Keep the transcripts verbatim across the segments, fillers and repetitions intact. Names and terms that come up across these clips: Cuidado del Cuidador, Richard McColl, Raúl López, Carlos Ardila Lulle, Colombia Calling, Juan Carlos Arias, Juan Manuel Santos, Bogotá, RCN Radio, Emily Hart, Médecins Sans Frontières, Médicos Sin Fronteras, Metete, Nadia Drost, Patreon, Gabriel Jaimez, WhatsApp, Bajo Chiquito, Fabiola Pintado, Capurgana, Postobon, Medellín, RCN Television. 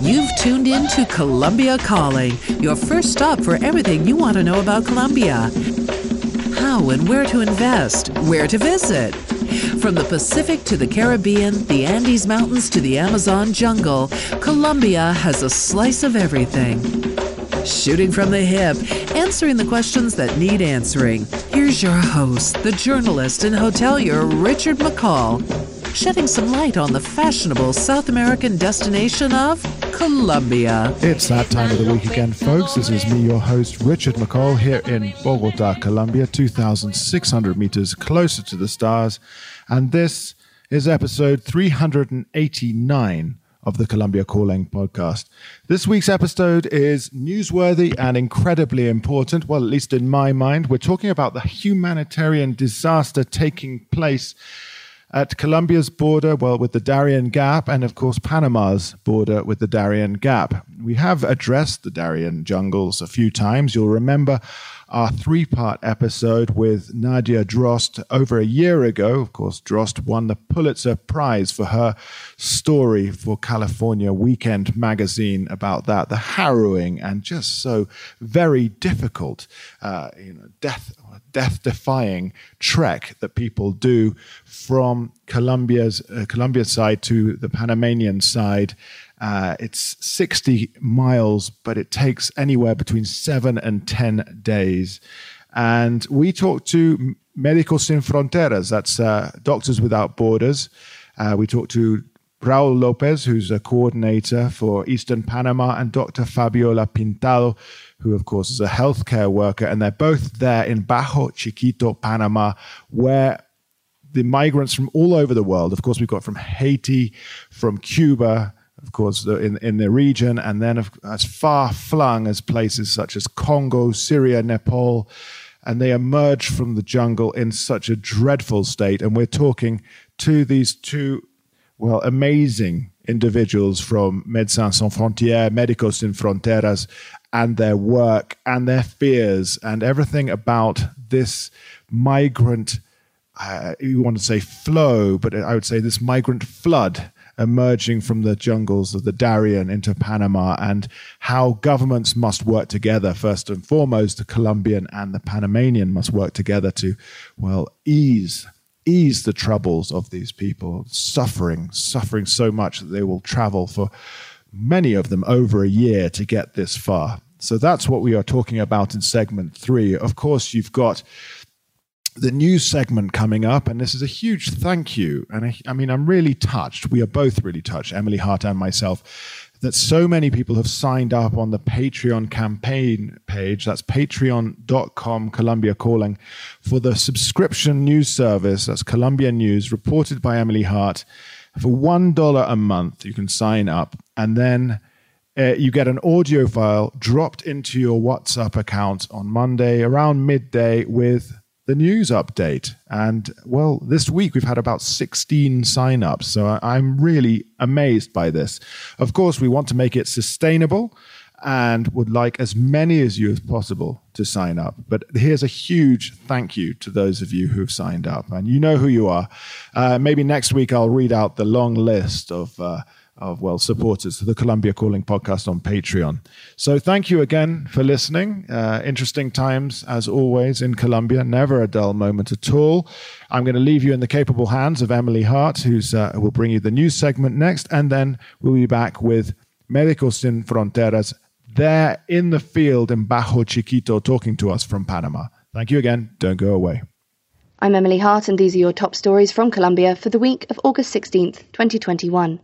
You've tuned in to Colombia Calling, your first stop for everything you want to know about Colombia. How and where to invest, where to visit. From the Pacific to the Caribbean, the Andes Mountains to the Amazon jungle, Colombia has a slice of everything. Shooting from the hip, answering the questions that need answering. Here's your host, the journalist and hotelier Richard McColl, shedding some light on the fashionable South American destination of Colombia. It's that time of the week again, folks. This is me, your host, Richard McColl, here in Bogota, Colombia, two thousand six hundred meters closer to the stars. And this is episode three hundred eighty-nine of the Colombia Calling podcast. This week's episode is newsworthy and incredibly important. Well, at least in my mind, we're talking about the humanitarian disaster taking place at Colombia's border, well, with the Darien Gap, and of course, Panama's border with the Darien Gap. We have addressed the Darien jungles a few times. You'll remember our three-part episode with Nadia Drost over a year ago. Of course, Drost won the Pulitzer Prize for her story for California Weekend magazine about that, the harrowing and just so very difficult, uh, you know, death death-defying trek that people do from Colombia's uh, Colombia's side to the Panamanian side. Uh, it's sixty miles, but it takes anywhere between seven and ten days. And we talked to Médicos Sin Fronteras, that's uh, Doctors Without Borders. Uh, we talked to Raúl López, who's a coordinator for Eastern Panama, and Doctor Fabiola Pintado, who, of course, is a healthcare worker. And they're both there in Bajo Chiquito, Panama, where the migrants from all over the world, of course, we've got from Haiti, from Cuba, of course, in, in the region, and then as far flung as places such as Congo, Syria, Nepal, and they emerge from the jungle in such a dreadful state. And we're talking to these two, well, amazing individuals from Médecins Sans Frontières, Médicos Sin Fronteras, and their work and their fears and everything about this migrant, uh, you want to say flow, but I would say this migrant flood emerging from the jungles of the Darien into Panama, and how governments must work together. First and foremost, the Colombian and the Panamanian must work together to, well, ease ease the troubles of these people, suffering, suffering so much that they will travel for, many of them, over a year to get this far. So that's what we are talking about in segment three. Of course, you've got the news segment coming up, and this is a huge thank you. And I, I mean, I'm really touched. We are both really touched, Emily Hart and myself, that so many people have signed up on the Patreon campaign page. That's patreon dot com, Colombia Calling, for the subscription news service. That's Colombia News, reported by Emily Hart. For one dollar a month, you can sign up, and then Uh, you get an audio file dropped into your WhatsApp account on Monday around midday with the news update. And, well, this week we've had about sixteen signups, so I- I'm really amazed by this. Of course, we want to make it sustainable and would like as many as you as possible to sign up. But here's a huge thank you to those of you who've signed up, and you know who you are. Uh, maybe next week I'll read out the long list of... Uh, Of well supporters to the Colombia Calling podcast on Patreon. So thank you again for listening. Uh, interesting times as always in Colombia. Never a dull moment at all. I'm going to leave you in the capable hands of Emily Hart, who's uh, will bring you the news segment next, and then we'll be back with Médicos Sin Fronteras there in the field in Bajo Chiquito, talking to us from Panama. Thank you again. Don't go away. I'm Emily Hart, and these are your top stories from Colombia for the week of August sixteenth, twenty twenty-one.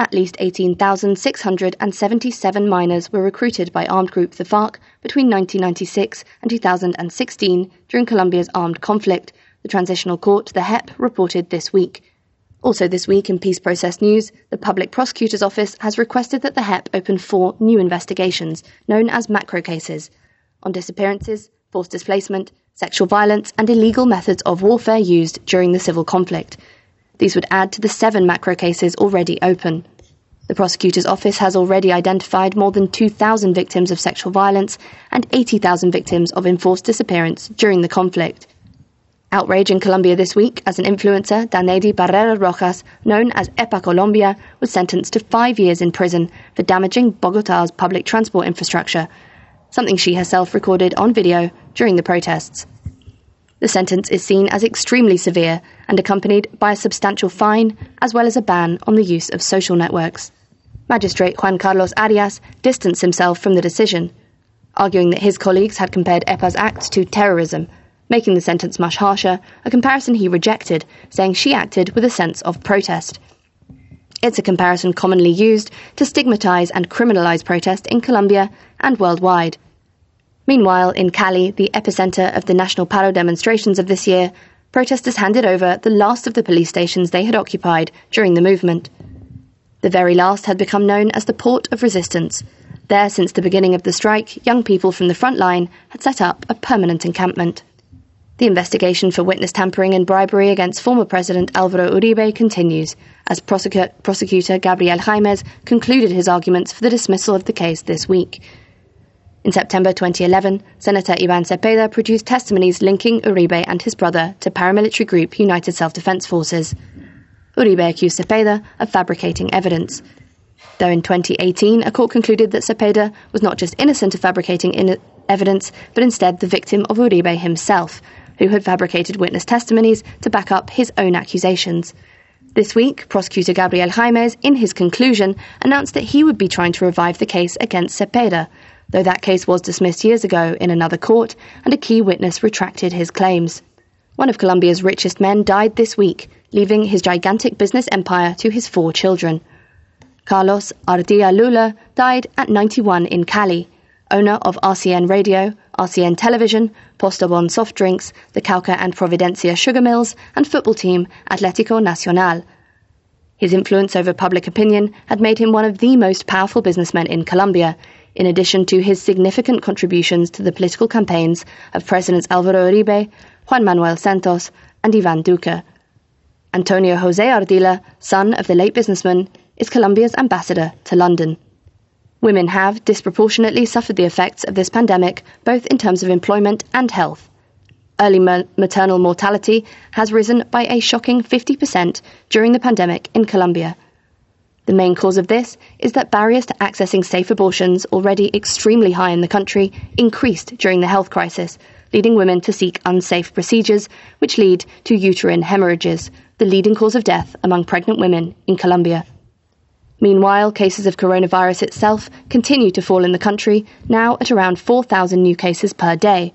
At least eighteen thousand six hundred seventy-seven minors were recruited by armed group the FARC between nineteen ninety-six and two thousand sixteen during Colombia's armed conflict, the Transitional Court, the H E P, reported this week. Also this week in peace process news, the Public Prosecutor's Office has requested that the H E P open four new investigations, known as macro cases, on disappearances, forced displacement, sexual violence and illegal methods of warfare used during the civil conflict. These would add to the seven macro cases already open. The prosecutor's office has already identified more than two thousand victims of sexual violence and eighty thousand victims of enforced disappearance during the conflict. Outrage in Colombia this week as an influencer, Danedi Barrera Rojas, known as E P A Colombia, was sentenced to five years in prison for damaging Bogotá's public transport infrastructure, something she herself recorded on video during the protests. The sentence is seen as extremely severe and accompanied by a substantial fine as well as a ban on the use of social networks. Magistrate Juan Carlos Arias distanced himself from the decision, arguing that his colleagues had compared E P A's acts to terrorism, making the sentence much harsher, a comparison he rejected, saying she acted with a sense of protest. It's a comparison commonly used to stigmatize and criminalize protest in Colombia and worldwide. Meanwhile, in Cali, the epicenter of the national paro demonstrations of this year, protesters handed over the last of the police stations they had occupied during the movement. The very last had become known as the Port of Resistance. There, since the beginning of the strike, young people from the front line had set up a permanent encampment. The investigation for witness tampering and bribery against former President Álvaro Uribe continues, as prosecu- prosecutor Gabriel Jaimez concluded his arguments for the dismissal of the case this week. In September twenty eleven, Senator Iván Cepeda produced testimonies linking Uribe and his brother to paramilitary group United Self-Defense Forces. Uribe accused Cepeda of fabricating evidence. Though in twenty eighteen, a court concluded that Cepeda was not just innocent of fabricating in- evidence, but instead the victim of Uribe himself, who had fabricated witness testimonies to back up his own accusations. This week, prosecutor Gabriel Jaimez, in his conclusion, announced that he would be trying to revive the case against Cepeda, though that case was dismissed years ago in another court, and a key witness retracted his claims. One of Colombia's richest men died this week, leaving his gigantic business empire to his four children. Carlos Ardila Lulle died at ninety-one in Cali, owner of R C N Radio, R C N Television, Postobon Soft Drinks, the Cauca and Providencia Sugar Mills, and football team Atlético Nacional. His influence over public opinion had made him one of the most powerful businessmen in Colombia, in addition to his significant contributions to the political campaigns of Presidents Álvaro Uribe, Juan Manuel Santos, and Iván Duque. Antonio José Ardila, son of the late businessman, is Colombia's ambassador to London. Women have disproportionately suffered the effects of this pandemic, both in terms of employment and health. Early ma- maternal mortality has risen by a shocking fifty percent during the pandemic in Colombia. The main cause of this is that barriers to accessing safe abortions, already extremely high in the country, increased during the health crisis, leading women to seek unsafe procedures, which lead to uterine hemorrhages, the leading cause of death among pregnant women in Colombia. Meanwhile, cases of coronavirus itself continue to fall in the country, now at around four thousand new cases per day.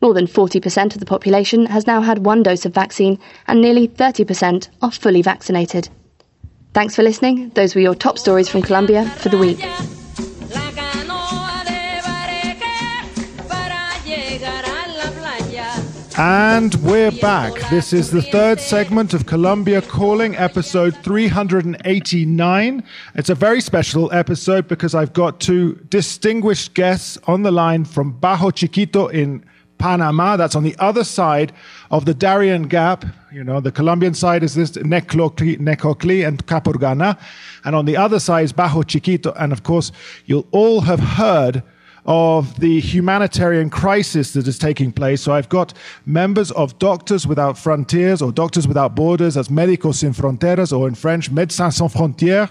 More than forty percent of the population has now had one dose of vaccine, and nearly thirty percent are fully vaccinated. Thanks for listening. Those were your top stories from Colombia for the week. And we're back. This is the third segment of Colombia Calling, episode three hundred eighty-nine. It's a very special episode because I've got two distinguished guests on the line from Bajo Chiquito in Panama. That's on the other side of the Darien Gap. You know, the Colombian side is this Necoclí, Necoclí and Capurgana. And on the other side is Bajo Chiquito. And of course, you'll all have heard of the humanitarian crisis that is taking place. So I've got members of Doctors Without Frontiers or Doctors Without Borders, as Médicos Sin Fronteras, or in French, Médecins Sans Frontières.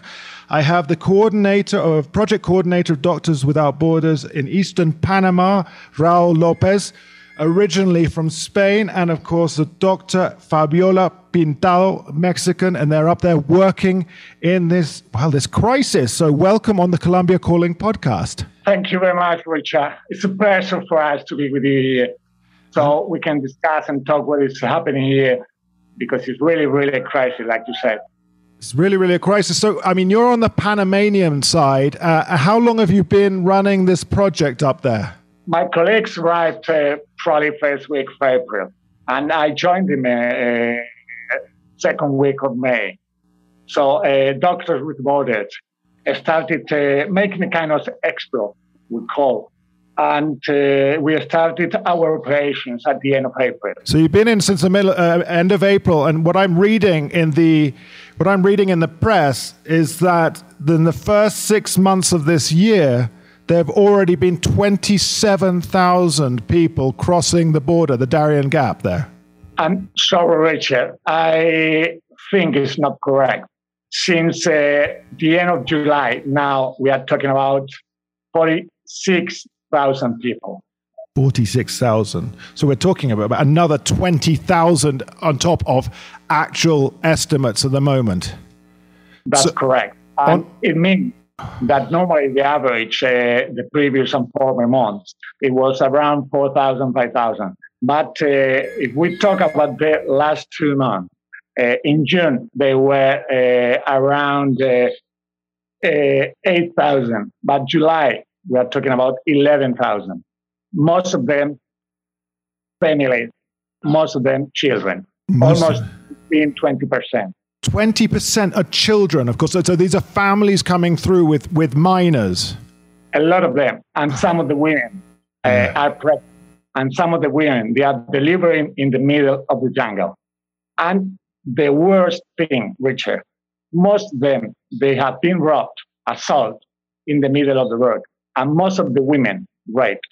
I have the coordinator of project coordinator of Doctors Without Borders in Eastern Panama, Raúl López, originally from Spain, and of course the doctor Fabiola Pintado, Mexican, and they're up there working in this, well, this crisis. So welcome on the Colombia Calling podcast. Thank you very much, Richard. It's a pleasure for us to be with you here, so we can discuss and talk what is happening here, because it's really, really a crisis, like you said. It's really, really a crisis. So, I mean, you're on the Panamanian side. Uh, how long have you been running this project up there? My colleagues arrived uh, probably first week of April, and I joined them uh, second week of May. So uh, Doctors Without Borders started uh, making a kind of expo, we call, and uh, we started our operations at the end of April. So you've been in since the middle, uh, end of April, and what I'm reading in the what I'm reading in the press is that in the first six months of this year, there have already been twenty-seven thousand people crossing the border, the Darien Gap there. I'm sorry, Richard. I think it's not correct. Since uh, the end of July, now we are talking about forty-six thousand people. forty-six thousand. So we're talking about another twenty thousand on top of actual estimates at the moment. That's so, correct. And on- it means that normally the average, uh, the previous and former months, it was around four thousand, five thousand. But uh, if we talk about the last two months, uh, in June, they were uh, around uh, uh, eight thousand. But July, we are talking about eleven thousand. Most of them families, most of them children, most almost being twenty percent. twenty percent are children, of course. So, so these are families coming through with, with minors. A lot of them. And some of the women uh, yeah. are pregnant. And some of the women, they are delivering in the middle of the jungle. And the worst thing, Richard, most of them, they have been robbed, assaulted in the middle of the road. And most of the women raped.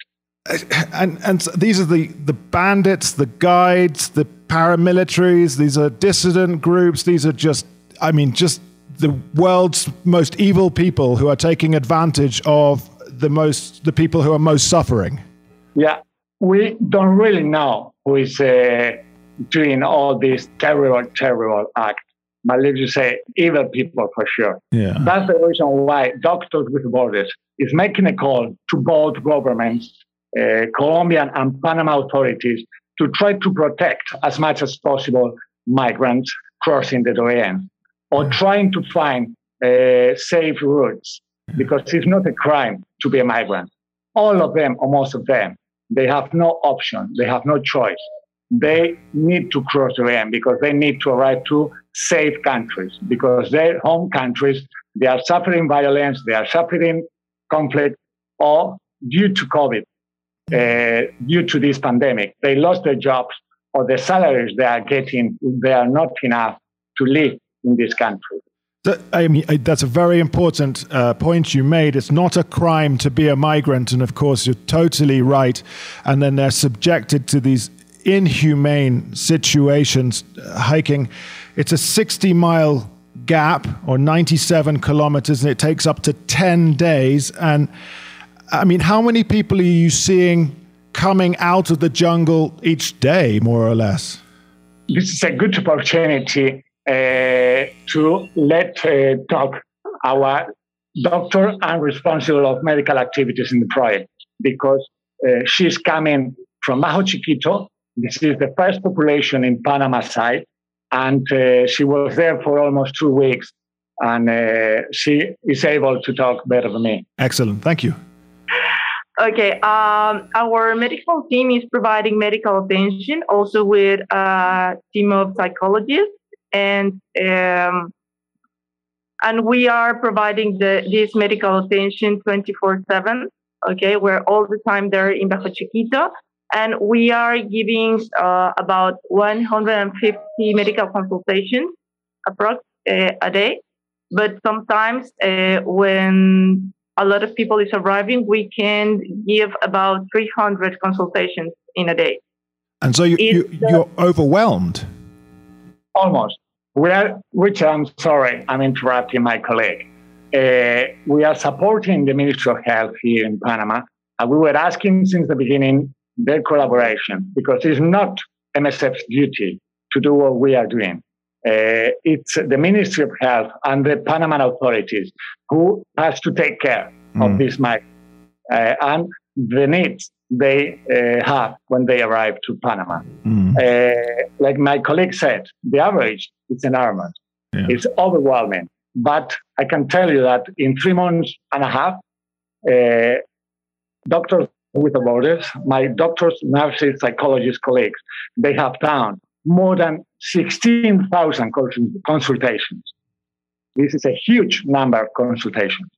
And and these are the, the bandits, the guides, the paramilitaries. These are dissident groups. These are just, I mean, just the world's most evil people who are taking advantage of the most the people who are most suffering. Yeah, we don't really know who is uh, doing all these terrible, terrible acts. But let's just say evil people for sure. Yeah, that's the reason why Doctors Without Borders is making a call to both governments. Uh, Colombian and Panama authorities to try to protect as much as possible migrants crossing the Darien or trying to find uh, safe routes, because it's not a crime to be a migrant. All of them, or most of them, they have no option. They have no choice. They need to cross the Darien because they need to arrive to safe countries, because their home countries, they are suffering violence, they are suffering conflict, or due to COVID, Uh, due to this pandemic, they lost their jobs, or the salaries they are getting, they are not enough to live in this country. That, I mean, that's a very important uh, point you made. It's not a crime to be a migrant, and of course, you're totally right. And then they're subjected to these inhumane situations, uh, hiking. It's a sixty-mile gap, or ninety-seven kilometers, and it takes up to ten days, and I mean, how many people are you seeing coming out of the jungle each day, more or less? This is a good opportunity uh, to let uh, talk our doctor and responsible of medical activities in the project, because uh, she's coming from Bajo Chiquito. This is the first population in Panama side, and uh, she was there for almost two weeks, and uh, she is able to talk better than me. Excellent. Thank you. Okay, um, our medical team is providing medical attention, also with a team of psychologists, and um, and we are providing the, this medical attention twenty-four seven. Okay, we're all the time there in Bajo Chiquito, and we are giving uh, about one hundred fifty medical consultations approx uh, a day. But sometimes uh, when a lot of people is arriving, we can give about three hundred consultations in a day. And so you, you, you're uh, overwhelmed? Almost. We are, Richard, I'm sorry, I'm interrupting my colleague. Uh, we are supporting the Ministry of Health here in Panama, and we were asking since the beginning their collaboration, because it's not M S F's duty to do what we are doing. Uh, it's the Ministry of Health and the Panaman authorities who has to take care mm. of this migrants uh, and the needs they uh, have when they arrive to Panama. Mm. Uh, like my colleague said, the average is enormous. Yeah. It's overwhelming. But I can tell you that in three months and a half, uh, Doctors Without Borders, my doctors, nurses, psychologists, colleagues, they have done more than sixteen thousand consultations. This is a huge number of consultations.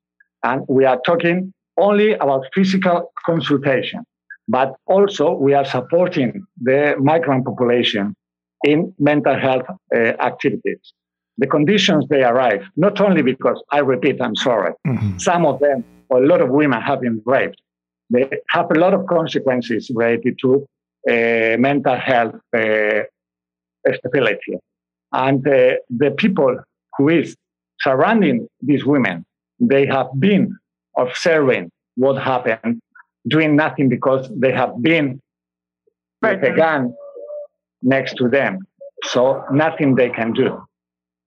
And we are talking only about physical consultation, but also we are supporting the migrant population in mental health uh, activities. The conditions they arrive, not only because, I repeat, I'm sorry, mm-hmm. some of them, or a lot of women have been raped. They have a lot of consequences related to uh, mental health uh, stability. And uh, the people who is surrounding these women, they have been observing what happened, doing nothing because they have been with a gun next to them. So nothing they can do.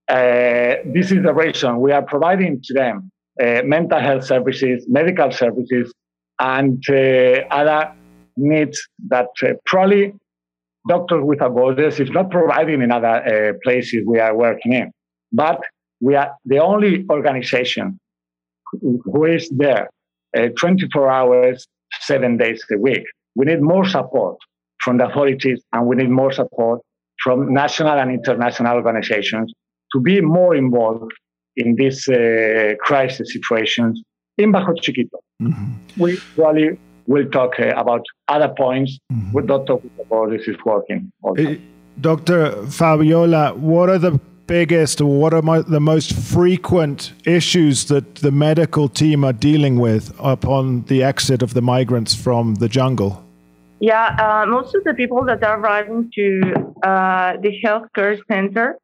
Uh, this is the reason we are providing to them uh, mental health services, medical services, and uh, other needs that uh, probably Doctors Without Borders is not providing in other uh, places we are working in. But we are the only organization who is there uh, twenty-four hours, seven days a week. We need more support from the authorities, and we need more support from national and international organizations to be more involved in these uh, crisis situations in Bajo Chiquito. Mm-hmm. We probably will talk uh, about other points mm-hmm. with Doctor Without Borders is working on. Doctor Fabiola, what are the biggest, what are my, the most frequent issues that the medical team are dealing with upon the exit of the migrants from the jungle? Yeah, uh, most of the people that are arriving to uh, the healthcare center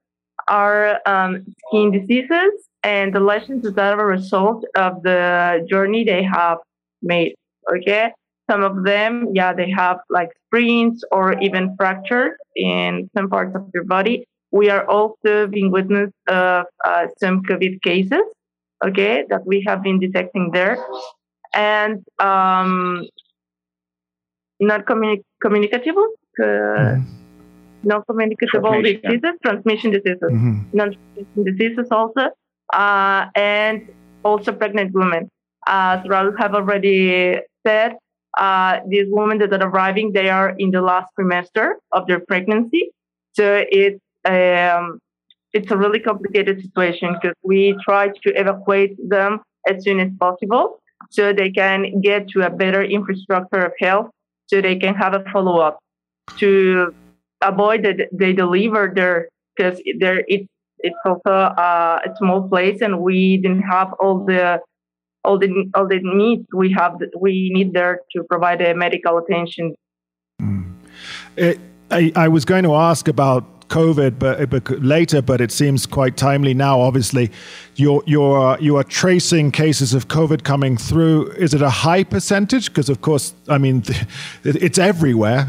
are um, skin diseases and the lesions that are a result of the journey they have made. Okay, some of them, yeah, they have like sprains or even fractures in some parts of their body. We are also being witness of uh, some COVID cases, okay, that we have been detecting there, and um, not communi- communicable, uh, mm. non communicable diseases, transmission diseases, mm-hmm. non-transmission diseases also, uh, and also pregnant women. As Raul have already said, uh, these women that are arriving, they are in the last trimester of their pregnancy. So it's, um, it's a really complicated situation because we try to evacuate them as soon as possible so they can get to a better infrastructure of health so they can have a follow-up to avoid that they deliver there because there it, it's also uh, a small place and we didn't have all the All the all the needs we have, we need there to provide a medical attention. Mm. It, I, I was going to ask about COVID, but, but later, but it seems quite timely now. Obviously, you're you're you are tracing cases of COVID coming through. Is it a high percentage? Because of course, I mean, it's everywhere.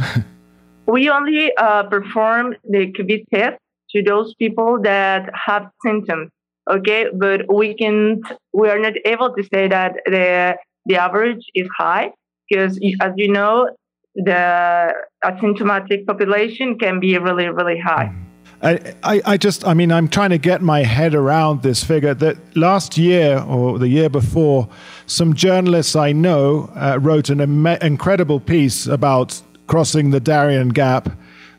We only uh, perform the COVID test to those people that have symptoms. Okay, but we can we are not able to say that the the average is high because, as you know, the asymptomatic population can be really really high. I, I, I just I mean I'm trying to get my head around this figure that last year or the year before, some journalists I know uh, wrote an im- incredible piece about crossing the Darien Gap.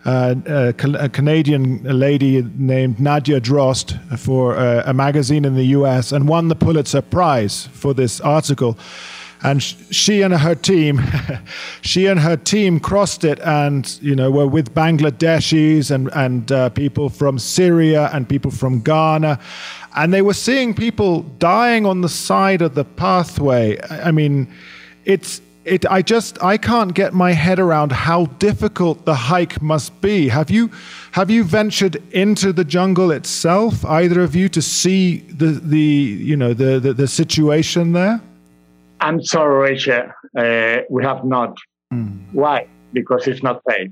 Uh, a, a Canadian lady named Nadia Drost for uh, a magazine in the U S and won the Pulitzer Prize for this article. And sh- she and her team, she and her team crossed it, and you know were with Bangladeshis and and uh, people from Syria and people from Ghana, and they were seeing people dying on the side of the pathway. I, I mean, it's. It, I just, I can't get my head around how difficult the hike must be. Have you, have you ventured into the jungle itself, either of you, to see the, the you know, the, the, the situation there? I'm sorry, Rachel, uh, we have not. Mm. Why? Because it's not paid.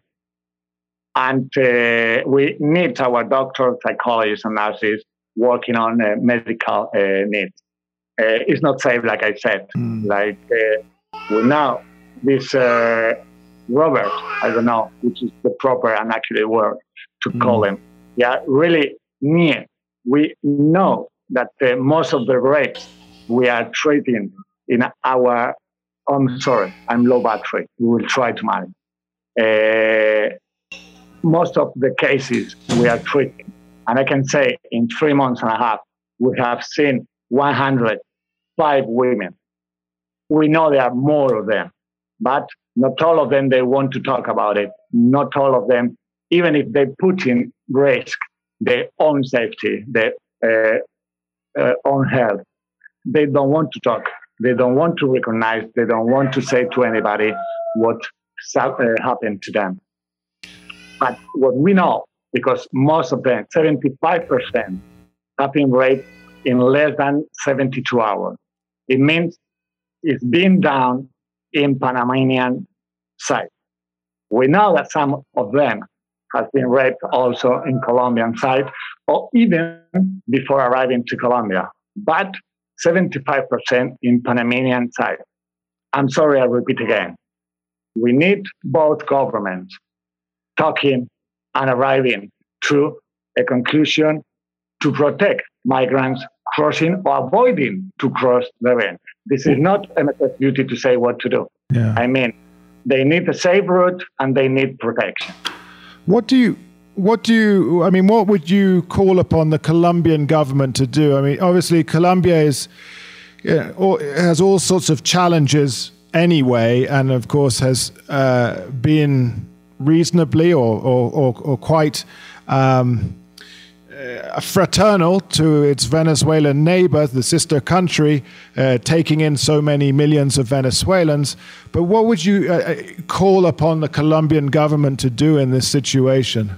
And uh, we need our doctors, psychologists, and nurses working on uh, medical uh, needs. Uh, it's not safe, like I said. Mm. Like. Uh, Well, now, this uh, Robert, I don't know, which is the proper and accurate word to mm. call him, yeah, really near. We know that uh, most of the rapes we are treating in our, I'm sorry, I'm low battery, we will try to manage. Uh, most of the cases we are treating, and I can say in three months and a half, we have seen one hundred five women. We know there are more of them, but not all of them, they want to talk about it. Not all of them, even if they put in risk their own safety, their uh, uh, own health, they don't want to talk. They don't want to recognize. They don't want to say to anybody what uh, happened to them. But what we know because most of them, seventy-five percent, have been raped in less than seventy-two hours. It means it's been done in Panamanian sites. We know that some of them has been raped also in Colombian sites or even before arriving to Colombia, but seventy-five percent in Panamanian sites. I'm sorry, I repeat again. We need both governments talking and arriving to a conclusion to protect migrants crossing or avoiding to cross the line. This is not M S F's duty to say what to do. Yeah. I mean, they need a safe route and they need protection. What do you, what do you, I mean, what would you call upon the Colombian government to do? I mean, obviously Colombia is, you know, all, has all sorts of challenges anyway, and of course has uh, been reasonably or, or, or, or quite um, uh, fraternal to its Venezuelan neighbor, the sister country, uh, taking in so many millions of Venezuelans. But what would you uh, call upon the Colombian government to do in this situation?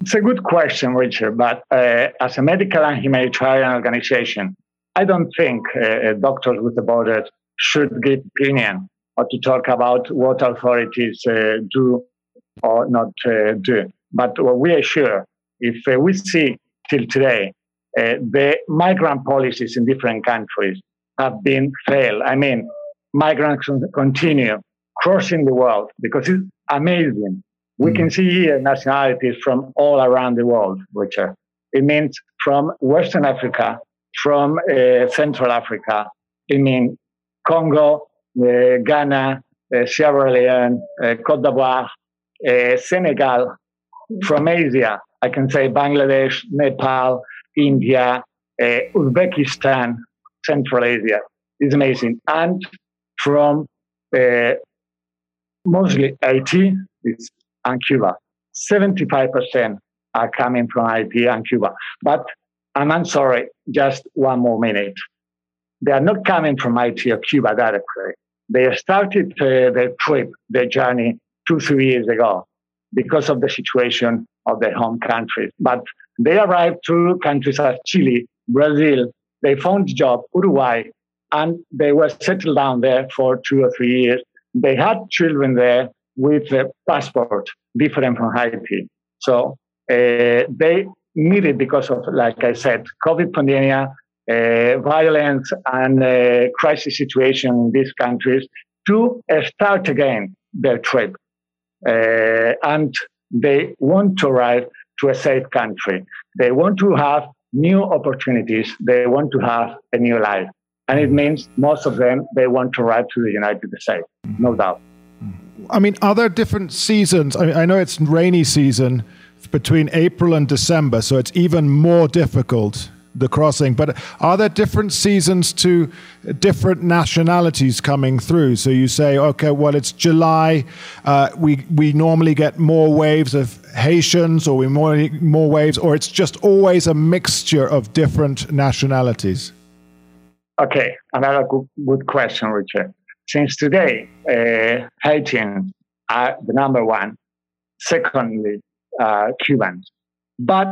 It's a good question, Richard, but uh, as a medical and humanitarian organization, I don't think uh, Doctors Without Borders should give opinion or to talk about what authorities uh, do or not uh, do. But what we are sure, if uh, we see till today, uh, the migrant policies in different countries have been failed. I mean, migrants continue crossing the world because it's amazing. We mm. can see here nationalities from all around the world, Richard. It means from Western Africa, from uh, Central Africa, it means Congo, uh, Ghana, uh, Sierra Leone, uh, Cote d'Ivoire, Uh, Senegal, from Asia, I can say Bangladesh, Nepal, India, uh, Uzbekistan, Central Asia. It's amazing. And from uh, mostly Haiti and Cuba. seventy-five percent are coming from Haiti and Cuba. But, and I'm sorry, just one more minute. They are not coming from Haiti or Cuba directly. They started uh, their trip, their journey, two, three years ago because of the situation of their home countries. But they arrived to countries as Chile, Brazil, they found a job, Uruguay, and they were settled down there for two or three years. They had children there with a passport different from Haiti. So uh, they needed, because of, like I said, COVID pandemic, uh, violence and uh, crisis situation in these countries to uh, start again their trip. Uh, and they want to arrive to a safe country. They want to have new opportunities. They want to have a new life. And it means most of them, they want to arrive to the United States, no doubt. I mean, are there different seasons? I mean, I know it's rainy season between April and December, so it's even more difficult, the crossing. But are there different seasons to different nationalities coming through? So you say, okay, well, it's July. Uh, we we normally get more waves of Haitians, or we more more waves, or it's just always a mixture of different nationalities. Okay, another good, good question, Richard. Since today, uh, Haitians are the number one. Secondly, uh, Cubans. But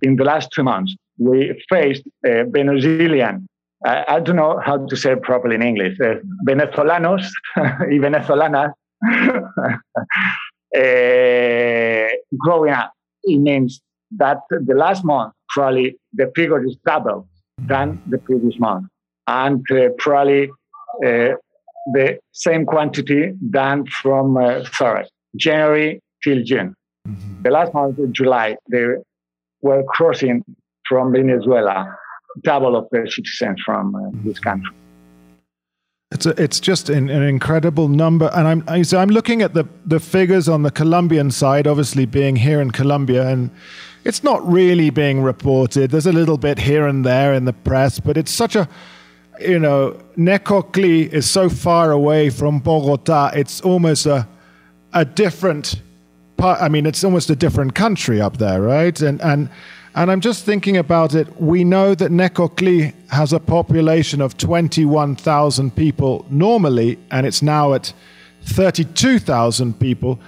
in the last two months, we faced uh, Venezuelan, uh, I don't know how to say it properly in English, uh, Venezolanos y Venezolanas uh, growing up. It means that the last month, probably the figure is double than the previous month, and uh, probably uh, the same quantity than from, uh, sorry, January till June. Mm-hmm. The last month of July, they were crossing from Venezuela, double of the citizens from uh, this country. It's a, it's just an, an incredible number. And I'm I, so I'm looking at the, the figures on the Colombian side, obviously being here in Colombia, and it's not really being reported. There's a little bit here and there in the press, but it's such a, you know, Necoclí is so far away from Bogotá, it's almost a a different part. I mean, it's almost a different country up there, right? And and And I'm just thinking about it. We know that Necoclí has a population of twenty-one thousand people normally, and it's now at thirty-two thousand people.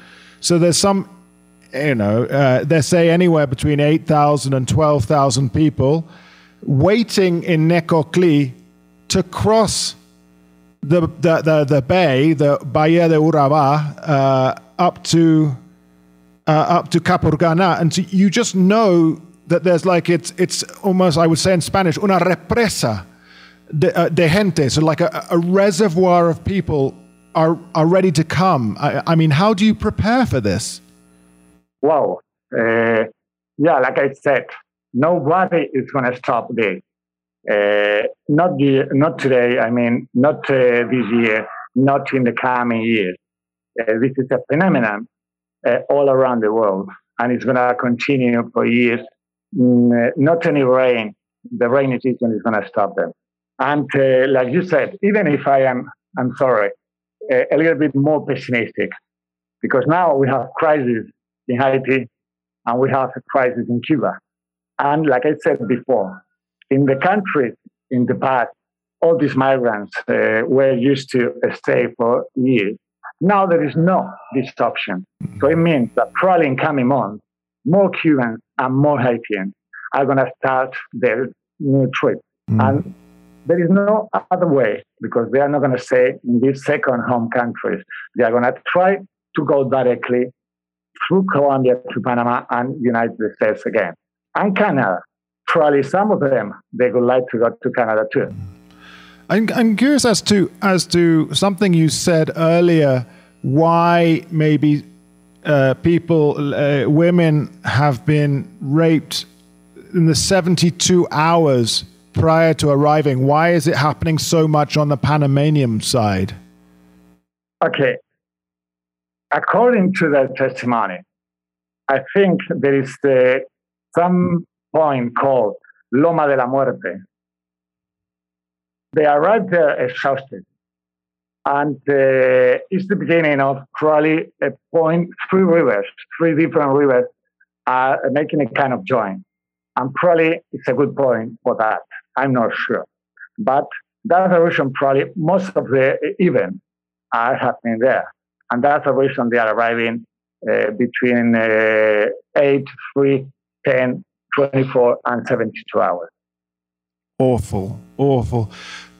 So there's some you know, uh, they say anywhere between eight thousand and twelve thousand people waiting in Necoclí to cross the, the, the, the bay, the Bahía de Urabá, uh, up to uh, up to Capurgana. And to, you just know that there's like, it's, it's almost, I would say in Spanish, una represa de, uh, de gente, so like a, a reservoir of people are, are ready to come. I, I mean, how do you prepare for this? Wow. Uh, yeah, like I said, nobody is going to stop this. Uh, not the, not today, I mean, not uh, this year, not in the coming years. Uh, this is a phenomenon uh, all around the world, and it's going to continue for years. Mm, not any rain, the rainy season is going to stop them. And uh, like you said, even if I am, I'm sorry, uh, a little bit more pessimistic, because now we have crisis in Haiti, and we have a crisis in Cuba. And like I said before, in the country, in the past, all these migrants uh, were used to stay for years. Now there is no disruption. So it means that probably in coming months, more Cubans and more Haitians are going to start their new trip. Mm. And there is no other way, because they are not going to stay in these second home countries. They are going to try to go directly through Colombia to Panama and United States again. And Canada, probably some of them, they would like to go to Canada too. I'm, I'm curious as to as to something you said earlier, why maybe uh, people, uh, women have been raped in the seventy-two hours prior to arriving. Why is it happening so much on the Panamanian side? Okay. According to their testimony, I think there is uh, some point called Loma de la Muerte. They arrived there exhausted. And uh, it's the beginning of probably a point, three rivers, three different rivers are making a kind of join. And probably it's a good point for that. I'm not sure. But that's the reason probably most of the events are happening there. And that's the reason they are arriving uh, between uh, eight, three, ten, twenty-four, and seventy-two hours. Awful, awful.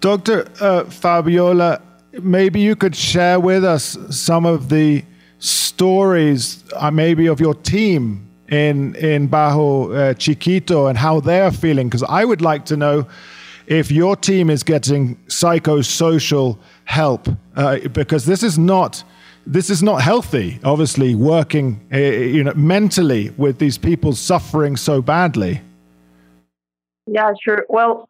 Doctor uh, Fabiola, maybe you could share with us some of the stories uh, maybe of your team in, in Bajo uh, Chiquito and how they're feeling, because I would like to know if your team is getting psychosocial help, uh, because this is not... This is not healthy, obviously, working uh, you know, mentally with these people suffering so badly. Yeah, sure. Well,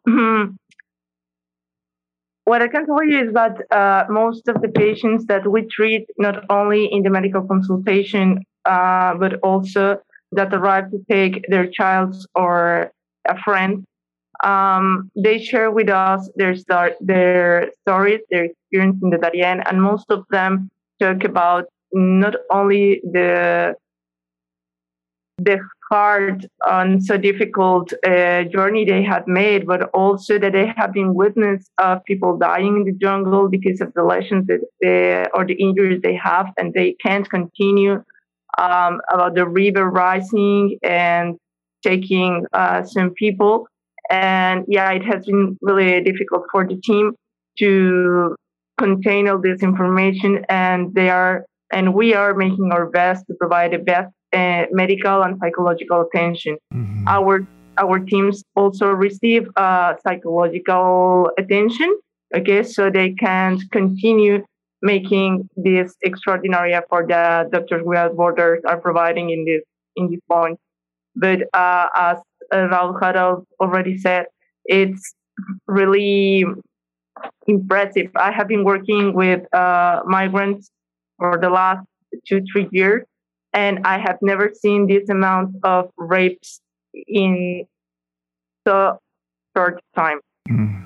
what I can tell you is that uh, most of the patients that we treat, not only in the medical consultation, uh, but also that arrive to take their child or a friend, um, they share with us their, star- their stories, their experience in the Darien, and most of them talk about not only the the hard and so difficult uh, journey they had made, but also that they have been witness of people dying in the jungle because of the lesions that they, or the injuries they have, and they can't continue, um, about the river rising and taking uh, some people. And yeah, it has been really difficult for the team to contain all this information, and they are, and we are making our best to provide the best uh, medical and psychological attention. Mm-hmm. Our our teams also receive uh, psychological attention. Okay, so they can continue making this extraordinary effort that Doctors Without Borders are providing in this in this point. But uh, as Raúl had already said, it's really impressive. I have been working with uh, migrants for the last two, three years, and I have never seen this amount of rapes in so short time. Mm.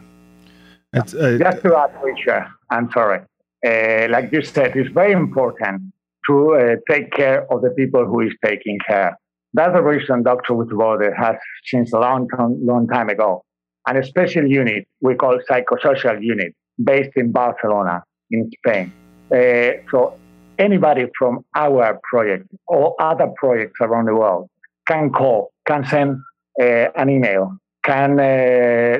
It's, uh, Just to add, Richard, I'm sorry. Uh, like you said, it's very important to uh, take care of the people who is taking care. That's the reason Doctor Without Borders has since a long, long time ago. And a special unit we call psychosocial unit based in Barcelona in Spain. Uh, so anybody from our project or other projects around the world can call, can send uh, an email, can uh,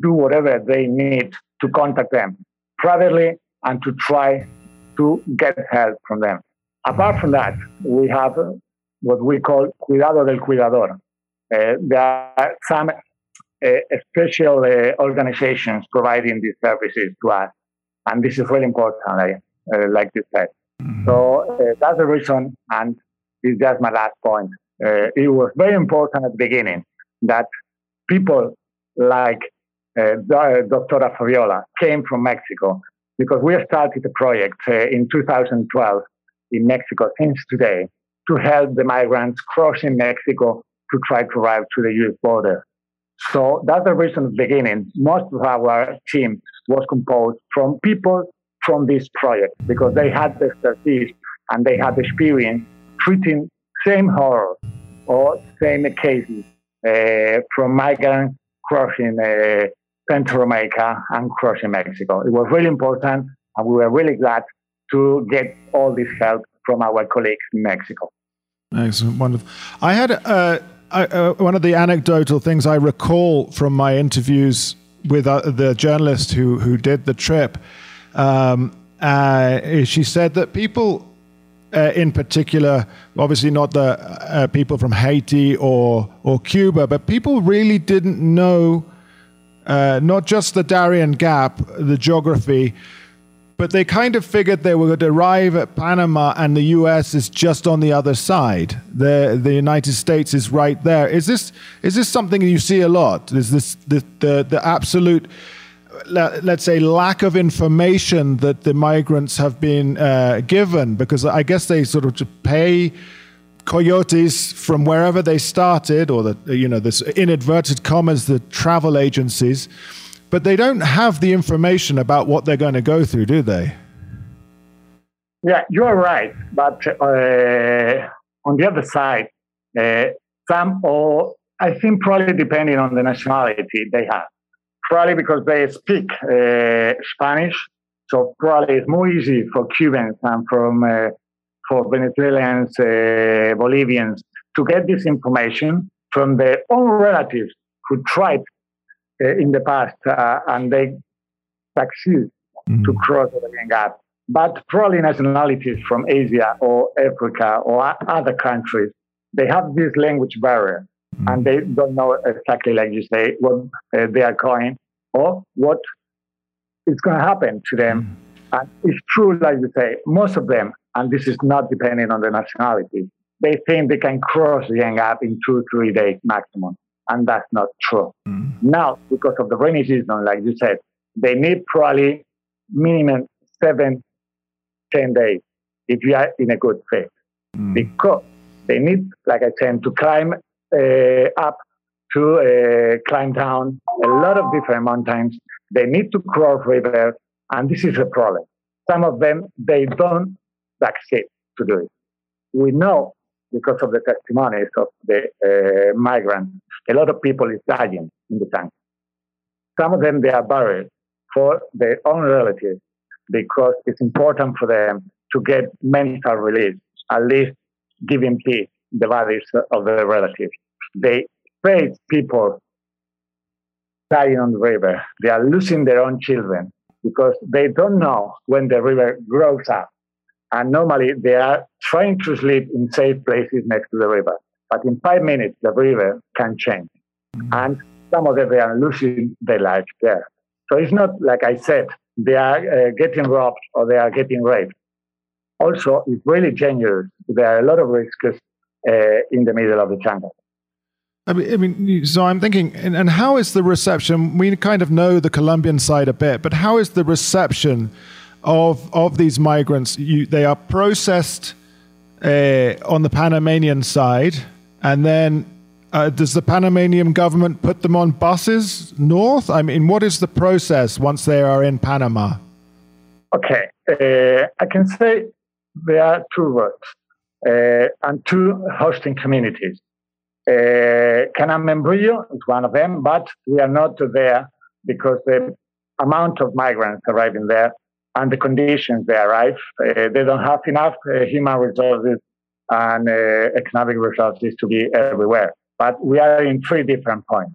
do whatever they need to contact them privately and to try to get help from them. Apart from that, we have what we call Cuidado del Cuidador. Uh, there are some uh, special uh, organizations providing these services to us. And this is really important, I, uh, like you said. So uh, that's the reason, and this is just my last point. Uh, it was very important at the beginning that people like uh, Doctor Fabiola came from Mexico, because we started a project uh, in two thousand twelve in Mexico, since today, to help the migrants crossing Mexico to try to arrive to the U S border. So that's the reason at the beginning, most of our team was composed from people from this project, because they had the expertise and they had experience treating same horror or same cases uh, from migrants crossing uh, Central America and crossing Mexico. It was really important, and we were really glad to get all this help from our colleagues in Mexico. Excellent, wonderful. I had uh, I, uh, one of the anecdotal things I recall from my interviews with uh, the journalist who, who did the trip. Um, uh, she said that people uh, in particular, obviously not the uh, people from Haiti or, or Cuba, but people really didn't know uh, not just the Darien Gap, the geography, but they kind of figured they were going to arrive at Panama and the U S is just on the other side. The the United States is right there. Is this is this something you see a lot? Is this the the, the absolute, let's say, lack of information that the migrants have been uh, given? Because I guess they sort of pay coyotes from wherever they started, or the, you know, this in inverted commas, the travel agencies. But they don't have the information about what they're going to go through, do they? Yeah, you're right. But uh, on the other side, uh, some, or I think probably depending on the nationality they have, probably because they speak uh, Spanish, so probably it's more easy for Cubans and from, uh, for Venezuelans, uh, Bolivians, to get this information from their own relatives who tried in the past, uh, and they succeed mm-hmm. to cross the Darien Gap. But probably nationalities from Asia or Africa or other countries, they have this language barrier, mm-hmm. and they don't know exactly, like you say, what uh, they are going or what is going to happen to them. Mm-hmm. And it's true, like you say, most of them, and this is not depending on the nationality, they think they can cross the Darien Gap in two, three days maximum. And that's not true. Mm. Now, because of the rainy season, like you said, they need probably minimum seven, ten days if you are in a good fit. Mm. Because they need, like I said, to climb uh, up, to uh, climb down a lot of different mountains. They need to cross rivers, and this is a problem. Some of them, they don't succeed to do it. We know, because of the testimonies of the uh, migrants, a lot of people is dying in the tank. Some of them, they are buried for their own relatives because it's important for them to get mental relief, at least giving peace the bodies of their relatives. They face people dying on the river. They are losing their own children because they don't know when the river grows up. And normally they are trying to sleep in safe places next to the river. But in five minutes, the river can change. And some of them, they are losing their life there. So it's not, like I said, they are uh, getting robbed or they are getting raped. Also, it's really dangerous. There are a lot of risks uh, in the middle of the jungle. I mean, I mean, so I'm thinking, and, and how is the reception? We kind of know the Colombian side a bit, but how is the reception of of these migrants? You, they are processed uh, on the Panamanian side, and then uh, does the Panamanian government put them on buses north? I mean, what is the process once they are in Panama? Okay, uh, I can say there are two routes uh, and two hosting communities. Uh, Cananmembrillo is one of them, but we are not there because the amount of migrants arriving there and the conditions they arrive. Uh, they don't have enough uh, human resources and uh, economic resources to be everywhere. But we are in three different points.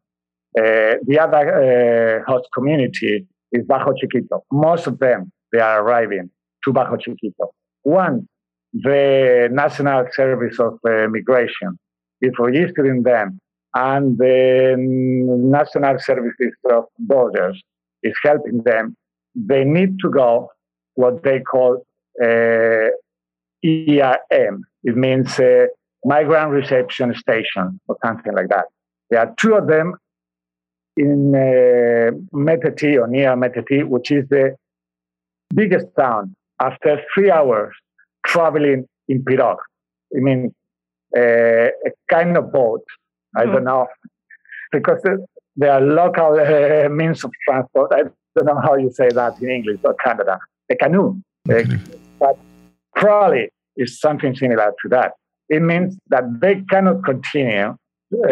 Uh, the other uh, host community is Bajo Chiquito. Most of them, they are arriving to Bajo Chiquito. One, the National Service of uh, Migration is registering them, and the National Services of Borders is helping them. They need to go what they call uh, E R M. It means uh, Migrant Reception Station or something like that. There are two of them in uh, Metete or near Metete, which is the biggest town, after three hours traveling in Pirog. I mean, uh, a kind of boat. I mm. don't know, because there are local uh, means of transport. I don't know how you say that in English or Canada. A canoe. Okay. But probably is something similar to that. It means that they cannot continue uh,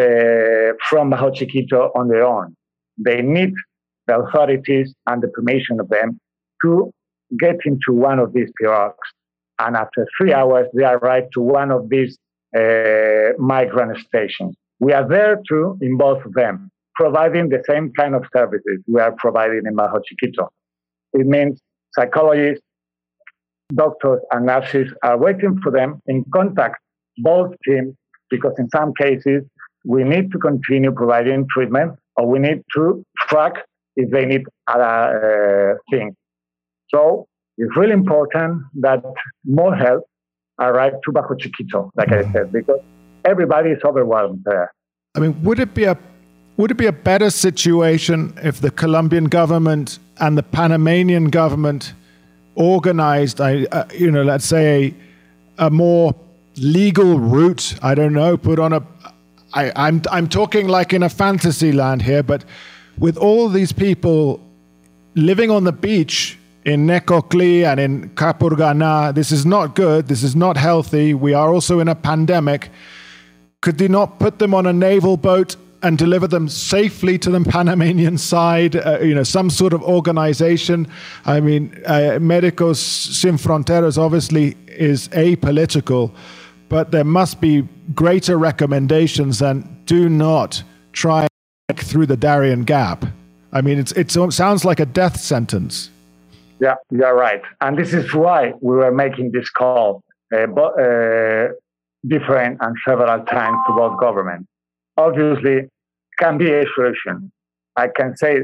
from Bajo Chiquito on their own. They need the authorities and the permission of them to get into one of these pirogues. And after three hours, they arrive to one of these uh, migrant stations. We are there too in both of them, providing the same kind of services we are providing in Bajo Chiquito. It means psychologists, doctors and nurses are waiting for them in contact, both teams, because in some cases we need to continue providing treatment or we need to track if they need other uh, things. So it's really important that more help arrive to Bajo Chiquito, like I said, because everybody is overwhelmed there. I mean, would it be a would it be a better situation if the Colombian government and the Panamanian government organized, I, uh, you know, let's say a, a more legal route, I don't know, put on a, I, I'm, I'm talking like in a fantasy land here, but with all these people living on the beach in Necoclí and in Capurgana, this is not good, this is not healthy, we are also in a pandemic. Could they not put them on a naval boat and deliver them safely to the Panamanian side, uh, you know, some sort of organization? I mean, uh, Médicos Sin Fronteras obviously is apolitical, but there must be greater recommendations than do not try through the Darien Gap. I mean, it's, it's, it sounds like a death sentence. Yeah, you're right. And this is why we were making this call, uh, bo- uh, different and several times to both governments. Obviously, can be a solution. I can say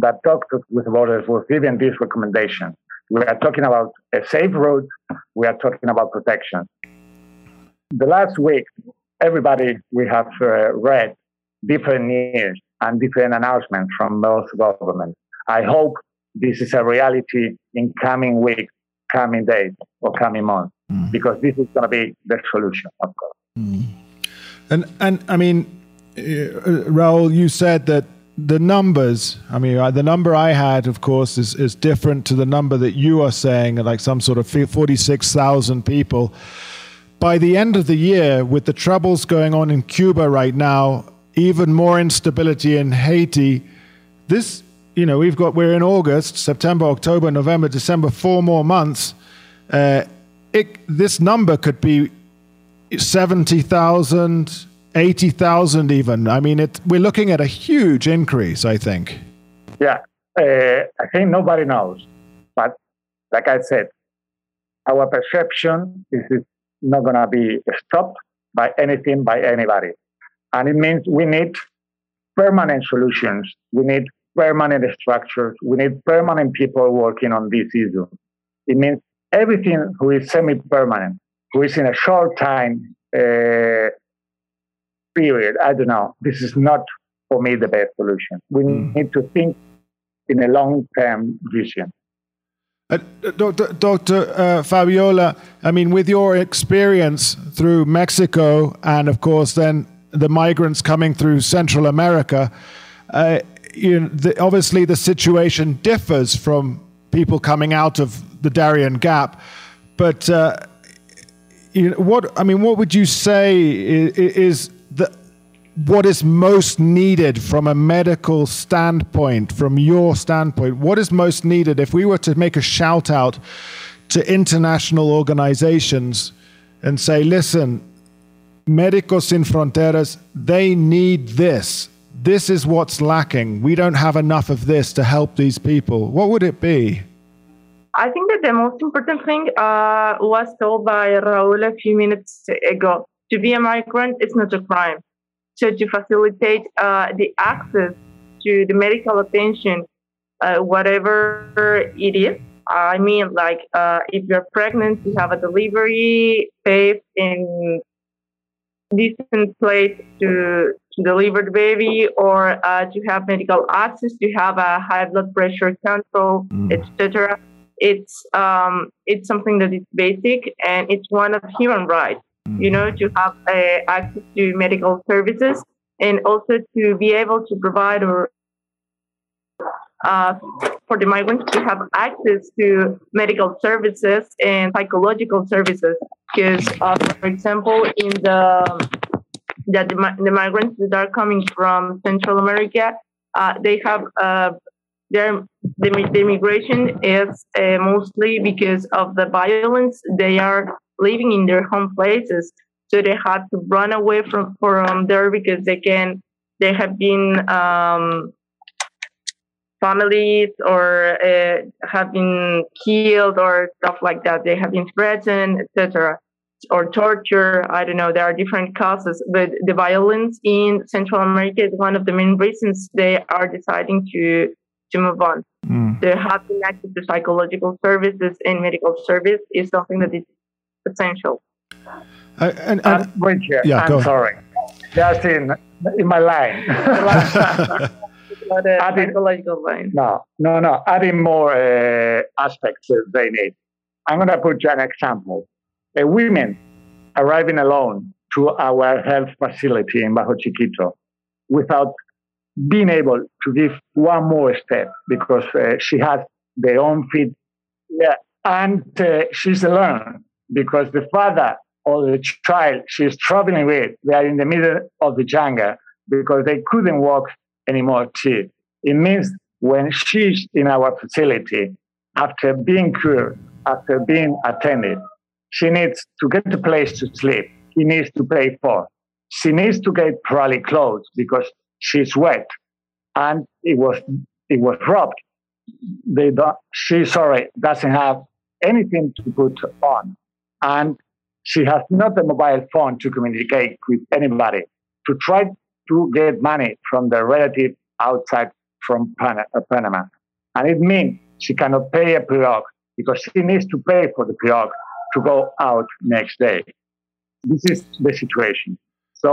that Doctors Without Borders was giving this recommendation. We are talking about a safe route. We are talking about protection. The last week, everybody, we have uh, read different news and different announcements from both governments. I hope this is a reality in coming weeks, coming days, or coming months, mm. because this is going to be the solution, of course. Mm. And, and I mean, uh, Raúl, you said that the numbers, I mean, uh, the number I had, of course, is, is different to the number that you are saying, like some sort of forty-six thousand people. By the end of the year, with the troubles going on in Cuba right now, even more instability in Haiti, this, you know, we've got, we're in August, September, October, November, December, four more months. Uh, it, this number could be seventy thousand, eighty thousand even. I mean, it, we're looking at a huge increase, I think. Yeah, uh, I think nobody knows. But like I said, our perception is it's not going to be stopped by anything, by anybody. And it means we need permanent solutions. We need permanent structures. We need permanent people working on this issue. It means everything who is semi-permanent, who is in a short time uh, period, I don't know, this is not, for me, the best solution. We mm. need to think in a long-term vision. Uh, Doctor Doctor uh, Fabiola, I mean, with your experience through Mexico and, of course, then the migrants coming through Central America, uh, you know, the, obviously the situation differs from people coming out of the Darien Gap, but Uh, You know, what I mean, what would you say is, is the what is most needed from a medical standpoint, from your standpoint, what is most needed? If we were to make a shout out to international organizations and say, listen, Médicos Sin Fronteras, they need this. This is what's lacking. We don't have enough of this to help these people. What would it be? I think that the most important thing uh, was told by Raúl a few minutes ago. To be a migrant, it's not a crime. So to facilitate uh, the access to the medical attention, uh, whatever it is, I mean, like uh, if you're pregnant, you have a delivery, safe and decent place to, to deliver the baby, or uh, to have medical access, to have a high blood pressure control, mm. et cetera. It's um, it's something that is basic, and it's one of human rights, mm. you know, to have uh, access to medical services, and also to be able to provide or uh, for the migrants to have access to medical services and psychological services. Because, uh, for example, in the that the, the migrants that are coming from Central America, uh, they have uh, their the, the migration is uh, mostly because of the violence. They are living in their home places, so they had to run away from from there because they can they have been um, families or uh, have been killed or stuff like that. They have been threatened, et cetera, or torture. I don't know. There are different causes, but the violence in Central America is one of the main reasons they are deciding to to move on. Mm. So having access to psychological services and medical service is something that is essential. Uh, and, and, I'm right here. Yeah, I'm sorry. That's in in my line. Adding, psychological line. No, no, no. Adding more uh, aspects that they need. I'm going to put you an example. A woman arriving alone to our health facility in Bajo Chiquito without being able to give one more step because uh, she has their own feet. Yeah. And uh, she's alone because the father or the child she's traveling with, they are in the middle of the jungle because they couldn't walk anymore too. It means when she's in our facility, after being cured, after being attended, she needs to get a place to sleep. She needs to pay for. She needs to get probably clothes because she's wet, and it was it was robbed. They don't, she sorry doesn't have anything to put on, and she has not a mobile phone to communicate with anybody. To try to get money from the relative outside from Pan- uh, Panama, and it means she cannot pay a pirogue because she needs to pay for the pirogue to go out next day. This is the situation. So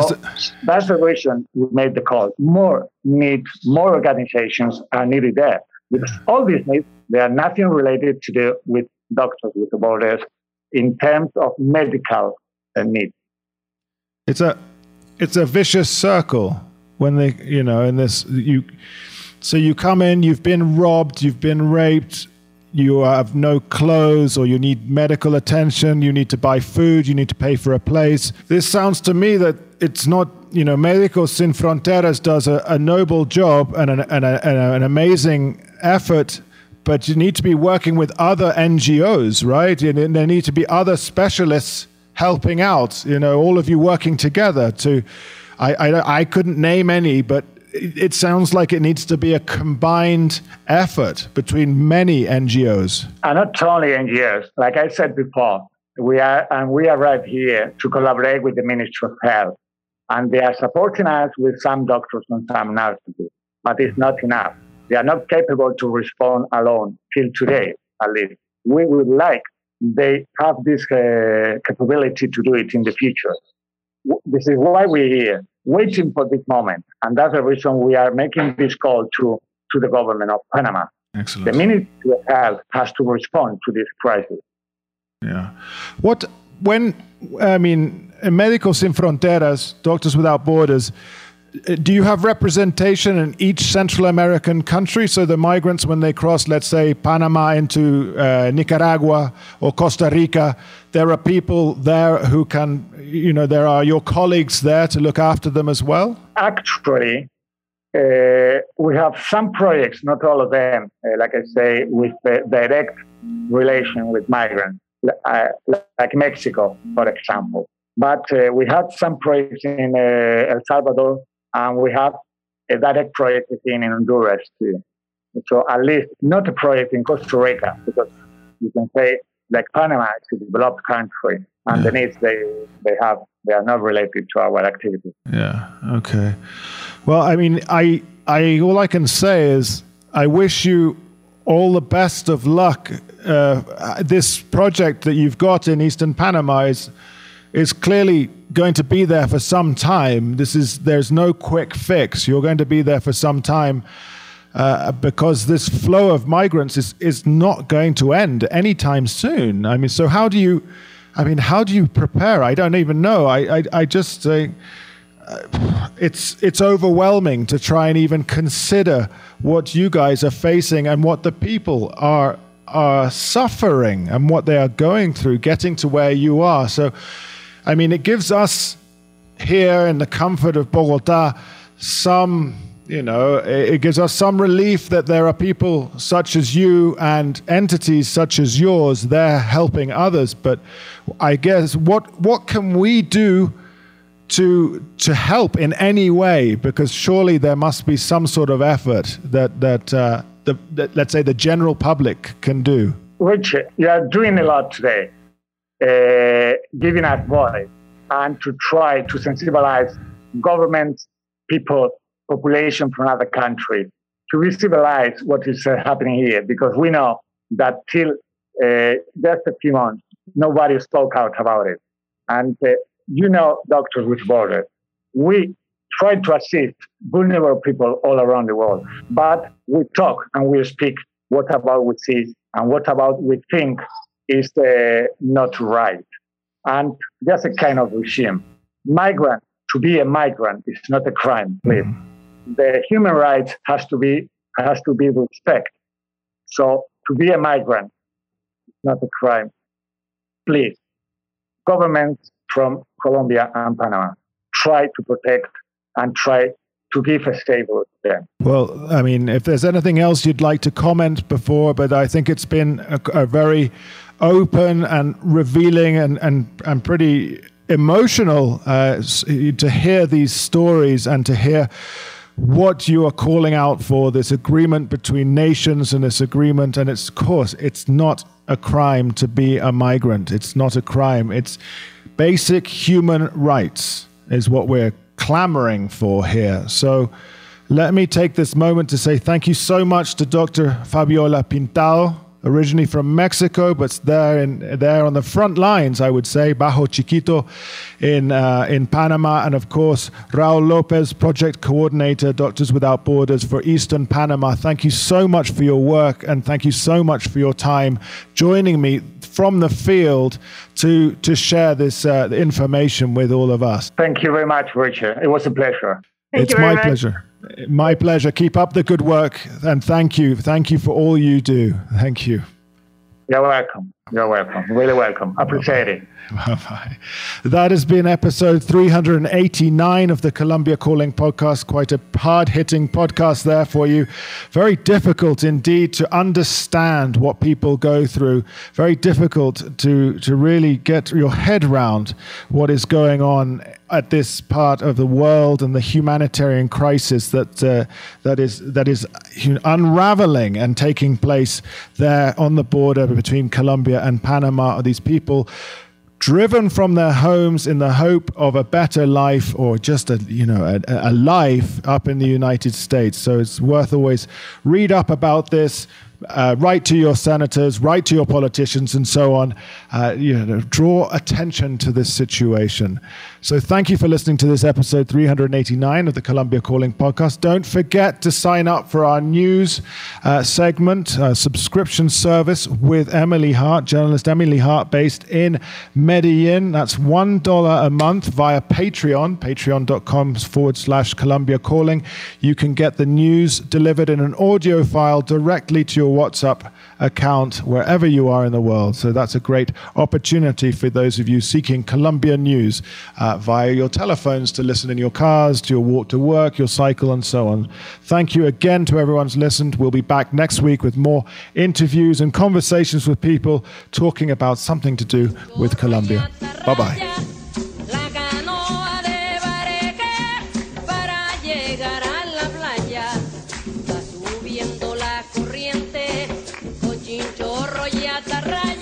that's the reason we made the call. More needs, more organizations are needed there. Because all these needs, they are nothing related to do with Doctors Without Borders in terms of medical needs. It's a, it's a vicious circle when they, you know, in this, you, so you come in, you've been robbed, you've been raped, you have no clothes, or you need medical attention, you need to buy food, you need to pay for a place. This sounds to me that it's not, you know, Médicos Sin Fronteras does a, a noble job and an, and a, and a, an amazing effort, but you need to be working with other N G Os, right? And, and there need to be other specialists helping out, you know, all of you working together to, I, I, I couldn't name any, but it, it sounds like it needs to be a combined effort between many N G Os. And not only N G Os, like I said before, we are, and we arrived here to collaborate with the Ministry of Health, and they are supporting us with some doctors and some nurses, but it's not enough. They are not capable to respond alone till today, at least. We would like they have this uh, capability to do it in the future. This is why we're here, waiting for this moment, and that's the reason we are making this call to to the government of Panama. Excellent. The Ministry of Health has to respond to this crisis. Yeah. What, when, I mean, Médicos Sin Fronteras, Doctors Without Borders, do you have representation in each Central American country? So the migrants, when they cross, let's say, Panama into uh, Nicaragua or Costa Rica, there are people there who can, you know, there are your colleagues there to look after them as well? Actually, uh, we have some projects, not all of them, uh, like I say, with the direct relation with migrants, uh, like Mexico, for example. But uh, we had some projects in uh, El Salvador, and we have a direct project in Honduras too. So at least not a project in Costa Rica, because you can say like Panama is a developed country, and yeah. the needs they, they have, they are not related to our activities. Yeah, okay. Well, I mean, I, I all I can say is I wish you all the best of luck. Uh, this project that you've got in Eastern Panama is... It's clearly going to be there for some time. This is there's no quick fix. You're going to be there for some time uh, because this flow of migrants is is not going to end anytime soon. I mean, so how do you, I mean, how do you prepare? I don't even know. I I, I just uh, it's it's overwhelming to try and even consider what you guys are facing and what the people are are suffering and what they are going through getting to where you are. So. I mean, it gives us here in the comfort of Bogotá some, you know, it gives us some relief that there are people such as you and entities such as yours there helping others. But I guess what what can we do to to help in any way? Because surely there must be some sort of effort that that, uh, the, that let's say the general public can do. Richard, you are doing a lot today. Uh, giving us voice and to try to sensibilize governments, people, population from other countries to visibilize what is uh, happening here, because we know that till uh, just a few months, nobody spoke out about it. And uh, you know, Doctors Without Borders, we try to assist vulnerable people all around the world, but we talk and we speak what about we see and what about we think is uh, not right. And that's a kind of regime. Migrant, to be a migrant is not a crime, please. Mm-hmm. The human rights has to be has to be respected. So to be a migrant is not a crime. Please, governments from Colombia and Panama, try to protect and try to give a stable to them. Well, I mean, if there's anything else you'd like to comment before, but I think it's been a, a very open and revealing and, and, and pretty emotional uh, to hear these stories and to hear what you are calling out for, this agreement between nations and this agreement. And it's, of course, it's not a crime to be a migrant. It's not a crime. It's basic human rights is what we're clamoring for here. So let me take this moment to say thank you so much to Doctor Fabiola Pintado, originally from Mexico, but there in there on the front lines, I would say, Bajo Chiquito in uh, in Panama, and of course Raúl López, project coordinator, Doctors Without Borders for Eastern Panama. Thank you so much for your work, and thank you so much for your time joining me from the field to to share this uh, information with all of us. Thank you very much, Richard. It was a pleasure. Thank it's you very my much. pleasure. My pleasure. Keep up the good work, and thank you. Thank you for all you do. Thank you. You're welcome. You're welcome. Really welcome. Appreciate it. Bye-bye. That has been episode three eighty-nine of the Colombia Calling podcast. Quite a hard-hitting podcast there for you. Very difficult indeed to understand what people go through. Very difficult to, to really get your head around what is going on at this part of the world and the humanitarian crisis that uh, that is that is unraveling and taking place there on the border between Colombia and Panama. Are these people driven from their homes in the hope of a better life, or just a you know a, a life up in the United States? So it's worth always read up about this. Uh, write to your senators, write to your politicians, and so on. Uh, you know, draw attention to this situation. So thank you for listening to this episode three hundred eighty-nine of the Colombia Calling podcast. Don't forget to sign up for our news uh, segment, uh, subscription service with Emily Hart, journalist Emily Hart, based in Medellin. That's one dollar a month via Patreon, patreon.com forward slash Colombia Calling. You can get the news delivered in an audio file directly to your WhatsApp account wherever you are in the world. So that's a great opportunity for those of you seeking Colombian news uh, via your telephones, to listen in your cars, to your walk to work, your cycle, and so on. Thank you again to everyone who's listened. We'll be back next week with more interviews and conversations with people talking about something to do with Colombia. Bye-bye. Royata Ray.